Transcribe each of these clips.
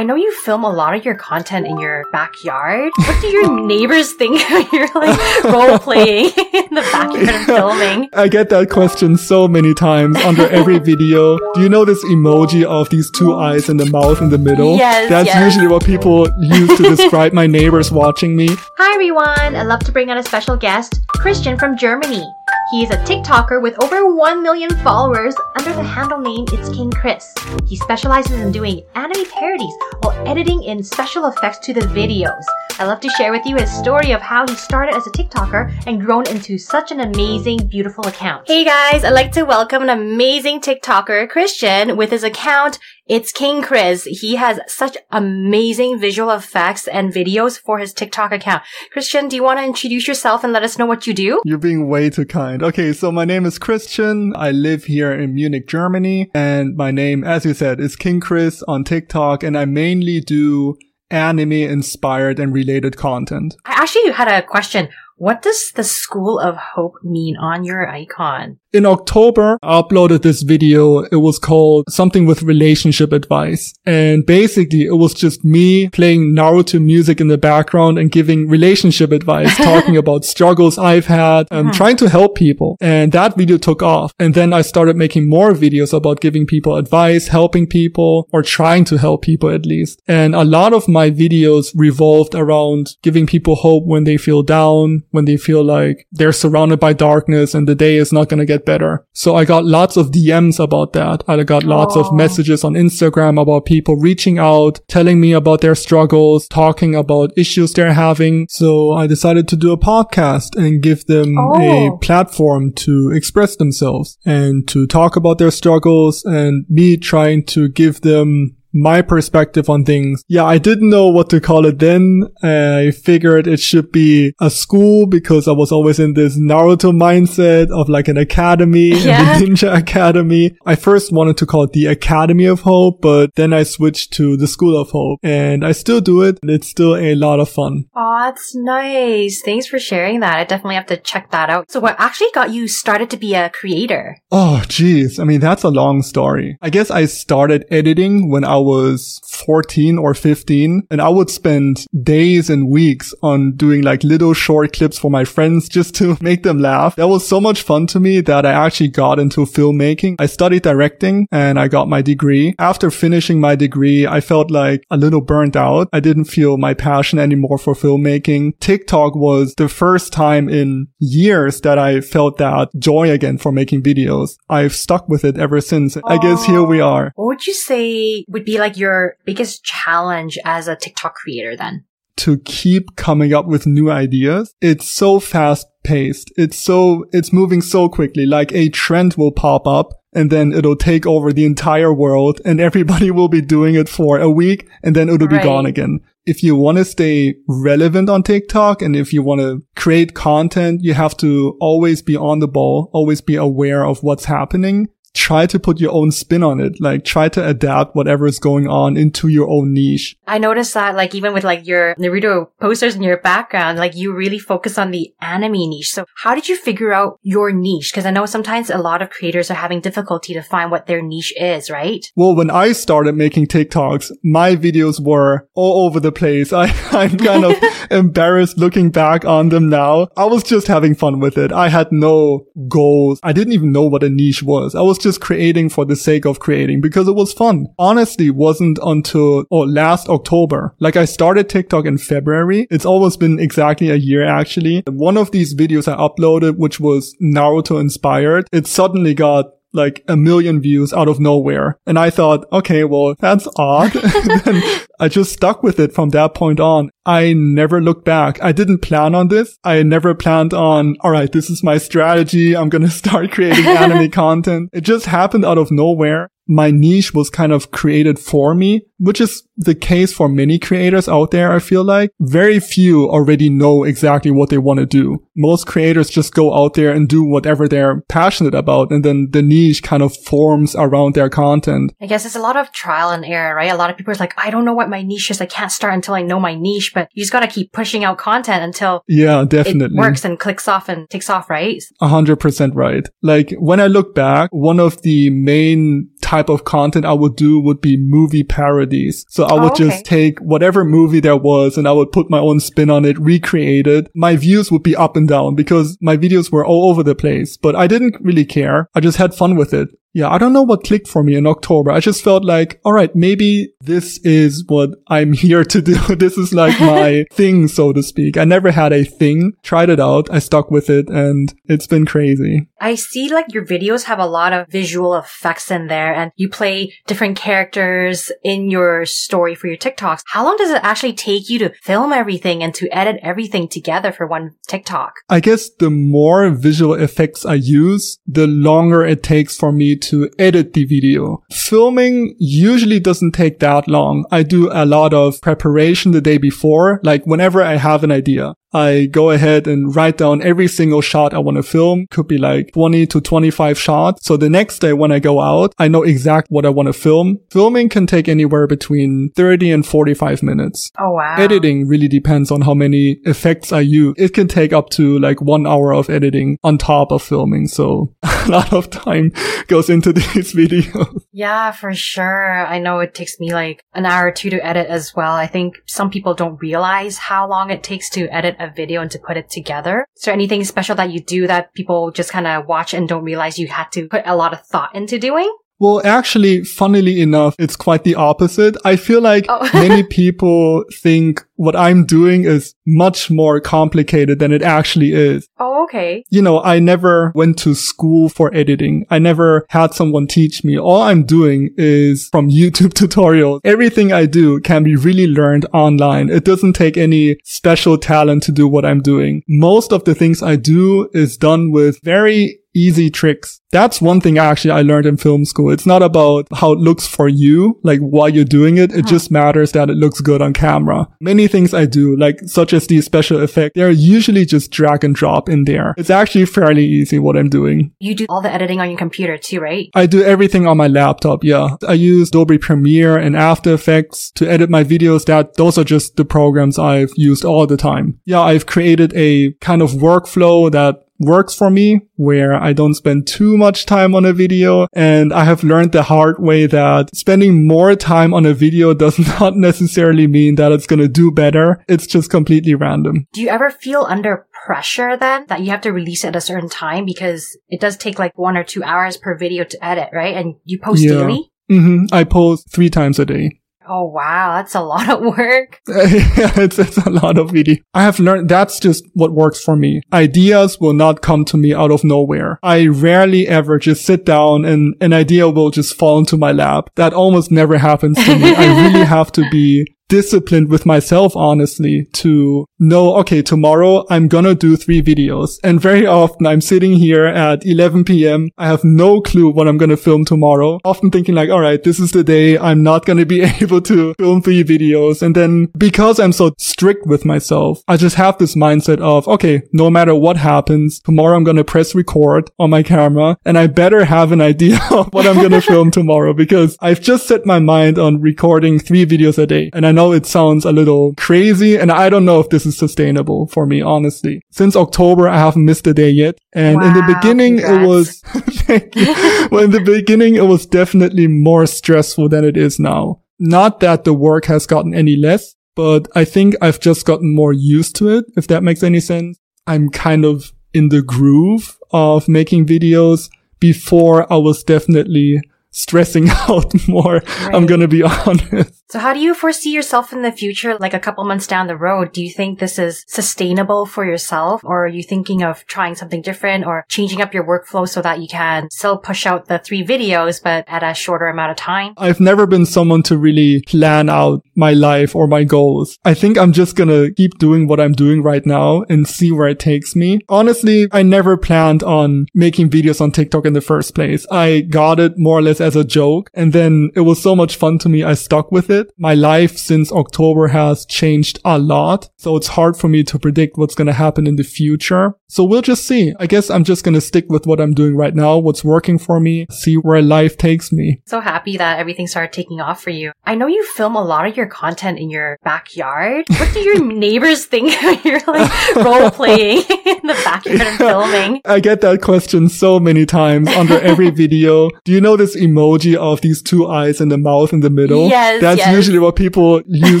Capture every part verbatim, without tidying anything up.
I know you film a lot of your content in your backyard. What do your neighbors think when you're like role-playing in the backyard yeah, and filming? I get that question so many times under every video. Do you know this emoji of these two eyes and the mouth in the middle? Yes, That's yes. usually what people use to describe my neighbors watching me. Hi everyone, I'd love to bring on a special guest, Christian from Germany. He is a TikToker with over one million followers under the handle name It's King Chris. He specializes in doing anime parodies while editing in special effects to the videos. I'd love to share with you his story of how he started as a TikToker and grown into such an amazing, beautiful account. Hey guys, I'd like to welcome an amazing TikToker, Christian, with his account It's King Chris. He has such amazing visual effects and videos for his TikTok account. Christian, do you want to introduce yourself and let us know what you do? You're being way too kind. Okay, so my name is Christian. I live here in Munich, Germany. And my name, as you said, is King Chris on TikTok. And I mainly do anime-inspired and related content. I actually had a question. What does the School of Hope mean on your icon? In October, I uploaded this video. It was called something with relationship advice. And basically, it was just me playing Naruto music in the background and giving relationship advice, talking about struggles I've had and mm-hmm. trying to help people. And that video took off. And then I started making more videos about giving people advice, helping people, or trying to help people at least. And a lot of my videos revolved around giving people hope when they feel down, when they feel like they're surrounded by darkness and the day is not going to get better. So I got lots of D Ms about that. I got lots Aww. of messages on Instagram about people reaching out, telling me about their struggles, talking about issues they're having. So I decided to do a podcast and give them oh. a platform to express themselves and to talk about their struggles and me trying to give them my perspective on things. Yeah, I didn't know what to call it then. I figured it should be a school because I was always in this Naruto mindset of like an academy, yeah. and the Ninja Academy. I first wanted to call it the Academy of Hope, but then I switched to the School of Hope and I still do it. It's still a lot of fun. Aw, that's nice. Thanks for sharing that. I definitely have to check that out. So what actually got you started to be a creator? Oh, geez. I mean, that's a long story. I guess I started editing when I I was fourteen or fifteen, and I would spend days and weeks on doing like little short clips for my friends just to make them laugh. That was so much fun to me that I actually got into filmmaking. I studied directing and I got my degree. After finishing my degree, I felt like a little burnt out. I didn't feel my passion anymore for filmmaking. TikTok was the first time in years that I felt that joy again for making videos. I've stuck with it ever since. I guess here we are. What would you say would be like your biggest challenge as a TikTok creator then? To keep coming up with new ideas. It's so fast paced. It's so, it's moving so quickly. Like a trend will pop up and then it'll take over the entire world and everybody will be doing it for a week and then it'll right. be gone again. If you want to stay relevant on TikTok and if you want to create content, you have to always be on the ball, always be aware of what's happening. Try to put your own spin on it. Like, try to adapt whatever is going on into your own niche. I noticed that, like, even with, like, your Naruto posters in your background, like, you really focus on the anime niche. So how did you figure out your niche? Because I know sometimes a lot of creators are having difficulty to find what their niche is, right? Well, when I started making TikToks, my videos were all over the place. I, I'm kind of embarrassed looking back on them now. I was just having fun with it. I had no goals. I didn't even know what a niche was. I was just creating for the sake of creating because it was fun. Honestly, wasn't until oh, last October. Like, I started TikTok in February. It's almost been exactly a year, actually. One of these videos I uploaded, which was Naruto inspired, it suddenly got like a million views out of nowhere. And I thought, okay, well, that's odd. And I just stuck with it from that point on. I never looked back. I didn't plan on this. I never planned on, all right, this is my strategy. I'm going to start creating anime content. It just happened out of nowhere. My niche was kind of created for me, which is the case for many creators out there, I feel like. Very few already know exactly what they want to do. Most creators just go out there and do whatever they're passionate about, and then the niche kind of forms around their content. I guess it's a lot of trial and error, right? A lot of people are like, I don't know what my niche is. I can't start until I know my niche. niche, but you just got to keep pushing out content until yeah, definitely. it works and clicks off and takes off, right? A hundred percent right. Like when I look back, one of the main type of content I would do would be movie parodies. So I would oh, okay. just take whatever movie there was and I would put my own spin on it, recreate it. My views would be up and down because my videos were all over the place, but I didn't really care. I just had fun with it. Yeah, I don't know what clicked for me in October. I just felt like, all right, maybe this is what I'm here to do. This is like my thing, so to speak. I never had a thing, tried it out. I stuck with it and it's been crazy. I see like your videos have a lot of visual effects in there and you play different characters in your story for your TikToks. How long does it actually take you to film everything and to edit everything together for one TikTok? I guess the more visual effects I use, the longer it takes for me to edit the video. Filming usually doesn't take that long. I do a lot of preparation the day before. Like whenever I have an idea, I go ahead and write down every single shot I want to film. Could be like twenty to twenty-five shots. So the next day when I go out, I know exactly what I want to film. Filming can take anywhere between thirty and forty-five minutes. Oh, wow. Editing really depends on how many effects I use. It can take up to like one hour of editing on top of filming. So a lot of time goes into these videos. Yeah, for sure. I know it takes me like an hour or two to edit as well. I think some people don't realize how long it takes to edit a video and to put it together. Is there anything special that you do that people just kind of watch and don't realize you had to put a lot of thought into doing? Well, actually, funnily enough, it's quite the opposite. I feel like oh. many people think what I'm doing is much more complicated than it actually is. Oh, okay. You know, I never went to school for editing. I never had someone teach me. All I'm doing is from YouTube tutorials. Everything I do can be really learned online. It doesn't take any special talent to do what I'm doing. Most of the things I do is done with very easy tricks. That's one thing actually I learned in film school. It's not about how it looks for you, like while you're doing it. It huh. just matters that it looks good on camera. Many things I do, like such as the special effect, they're usually just drag and drop in there. It's actually fairly easy what I'm doing. You do all the editing on your computer too, right? I do everything on my laptop, yeah. I use Adobe Premiere and After Effects to edit my videos. That those are just the programs I've used all the time. Yeah, I've created a kind of workflow that works for me where I don't spend too much time on a video. And I have learned the hard way that spending more time on a video does not necessarily mean that it's going to do better. It's just completely random. Do you ever feel under pressure then that you have to release at a certain time? Because it does take like one or two hours per video to edit, right? And you post yeah. daily? Mm-hmm. I post three times a day. Oh, wow. That's a lot of work. Yeah, it's, it's a lot of video. I have learned that's just what works for me. Ideas will not come to me out of nowhere. I rarely ever just sit down and an idea will just fall into my lap. That almost never happens to me. I really have to be disciplined with myself, honestly, to know, okay, tomorrow I'm gonna do three videos. And very often I'm sitting here at eleven p.m. I have no clue what I'm gonna film tomorrow. Often thinking like, all right, this is the day I'm not gonna be able to film three videos. And then because I'm so strict with myself, I just have this mindset of, okay, no matter what happens, tomorrow I'm gonna press record on my camera and I better have an idea of what I'm gonna film tomorrow, because I've just set my mind on recording three videos a day. And I know it sounds a little crazy, and I don't know if this is sustainable for me, honestly. Since October, I haven't missed a day yet. And wow, in the beginning, congrats. it was, thank you. Well, in the beginning, it was definitely more stressful than it is now. Not that the work has gotten any less, but I think I've just gotten more used to it, if that makes any sense. I'm kind of in the groove of making videos. Before, I was definitely stressing out more, right. I'm gonna be honest. So how do you foresee yourself in the future, like a couple months down the road? Do you think this is sustainable for yourself, or are you thinking of trying something different or changing up your workflow so that you can still push out the three videos but at a shorter amount of time? I've never been someone to really plan out my life or my goals. I think I'm just gonna keep doing what I'm doing right now and see where it takes me. Honestly, I never planned on making videos on TikTok in the first place. I got it more or less this as a joke. And then it was so much fun to me. I stuck with it. My life since October has changed a lot. So it's hard for me to predict what's going to happen in the future. So we'll just see. I guess I'm just going to stick with what I'm doing right now, what's working for me, see where life takes me. So happy that everything started taking off for you. I know you film a lot of your content in your backyard. What do your neighbors think when you're like role playing in the backyard and filming? I get that question so many times under every video. Do you know this emoji of these two eyes and the mouth in the middle? Yes, That's yes. usually what people use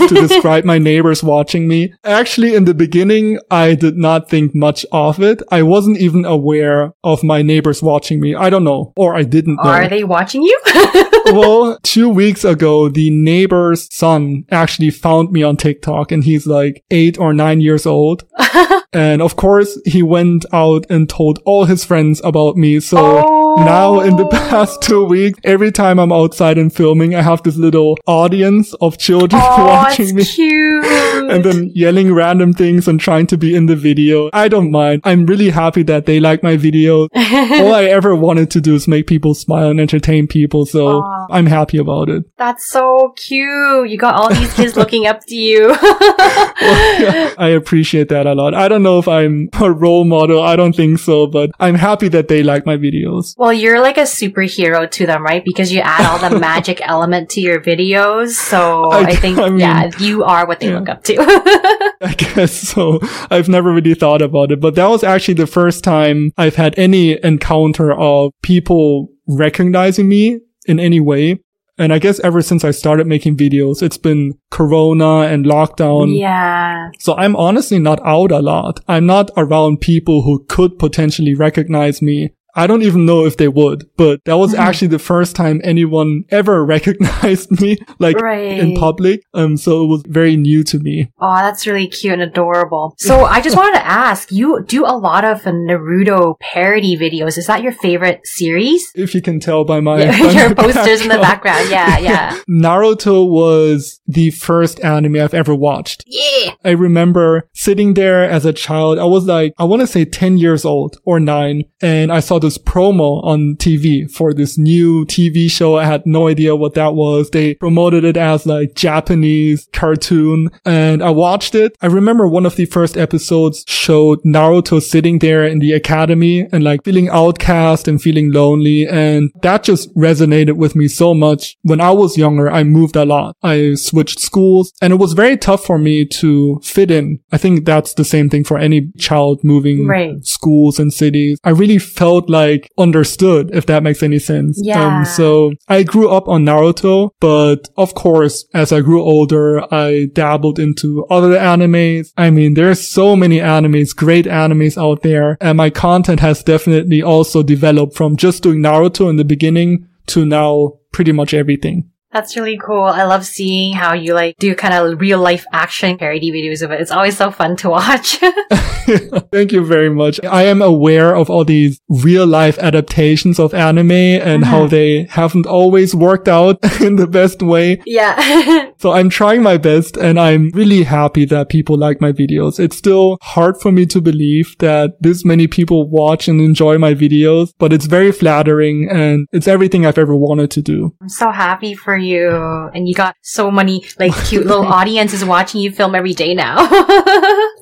to describe my neighbors watching me. Actually, in the beginning, I did not think much of it. I wasn't even aware of my neighbors watching me. I don't know. Or I didn't know. Are they watching you? Well, two weeks ago, the neighbor's son actually found me on TikTok, and he's like eight or nine years old. And of course, he went out and told all his friends about me. So oh. now in the past two weeks, every time I'm outside and filming, I have this little audience of children oh, watching me. Cute. And then yelling random things and trying to be in the video. I don't mind. I'm really happy that they like my video. All I ever wanted to do is make people smile and entertain people. So Aww. I'm happy about it. That's so cute. You got all these kids looking up to you. Well, yeah, I appreciate that a lot. I don't know if I'm a role model. I don't think so, but I'm happy that they like my videos. Well, you're like a superhero to them, right? Because you add all the magic element to your videos. So I, I think, I mean, yeah, you are what they yeah. look up to. I guess so. I've never really thought about it, but that was actually the first time I've had any encounter of people recognizing me in any way. And I guess ever since I started making videos, it's been Corona and lockdown. Yeah. So I'm honestly not out a lot. I'm not around people who could potentially recognize me. I don't even know if they would, but that was actually the first time anyone ever recognized me, like right. in public. Um, so it was very new to me. Oh, that's really cute and adorable. So I just wanted to ask, you do a lot of Naruto parody videos. Is that your favorite series? If you can tell by my, yeah, by your my posters background. In the background. Yeah, yeah. Naruto was the first anime I've ever watched. Yeah. I remember sitting there as a child. I was like, I want to say ten years old or nine, and I saw this promo on T V for this new T V show. I had no idea what that was. They promoted it as like Japanese cartoon, and I watched it. I remember one of the first episodes showed Naruto sitting there in the academy and like feeling outcast and feeling lonely, and that just resonated with me so much. When I was younger, I moved a lot. I switched schools, and it was very tough for me to fit in. I think that's the same thing for any child moving right. schools and cities. I really felt like understood, if that makes any sense. Yeah. Um, so I grew up on Naruto, but of course, as I grew older, I dabbled into other animes. I mean, there's so many animes, great animes out there. And my content has definitely also developed from just doing Naruto in the beginning to now pretty much everything. That's really cool. I love seeing how you like do kind of real life action parody videos of it. It's always so fun to watch. Thank you very much. I am aware of all these real life adaptations of anime and how they haven't always worked out in the best way. Yeah. So I'm trying my best, and I'm really happy that people like my videos. It's still hard for me to believe that this many people watch and enjoy my videos, but it's very flattering, and it's everything I've ever wanted to do. I'm so happy for you, and you got so many like cute little audiences watching you film every day now.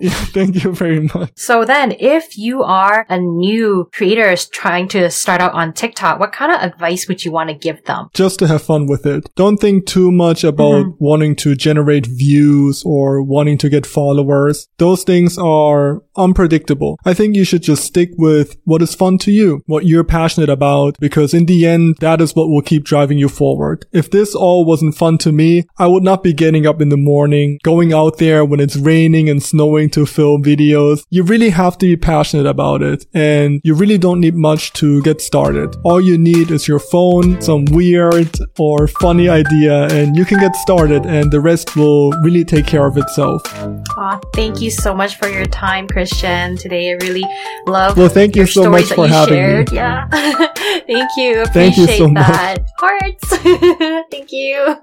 Yeah, thank you very much. So then, if you are a new creator trying to start out on TikTok, what kind of advice would you want to give them? Just to have fun with it. Don't think too much about mm-hmm. wanting to generate views or wanting to get followers. Those things are unpredictable. I think you should just stick with what is fun to you, what you're passionate about, because in the end, that is what will keep driving you forward. If this all wasn't fun to me, I would not be getting up in the morning, going out there when it's raining and snowing to film videos. You really have to be passionate about it, and you really don't need much to get started. All you need is your phone, some weird or funny idea, and you can get started, and the rest will really take care of itself. Aw, thank you so much for your time, Christian, today. I really love well thank you so much for having shared. me. Yeah. Thank you. Appreciate thank you so that. much. Hearts. Thank you.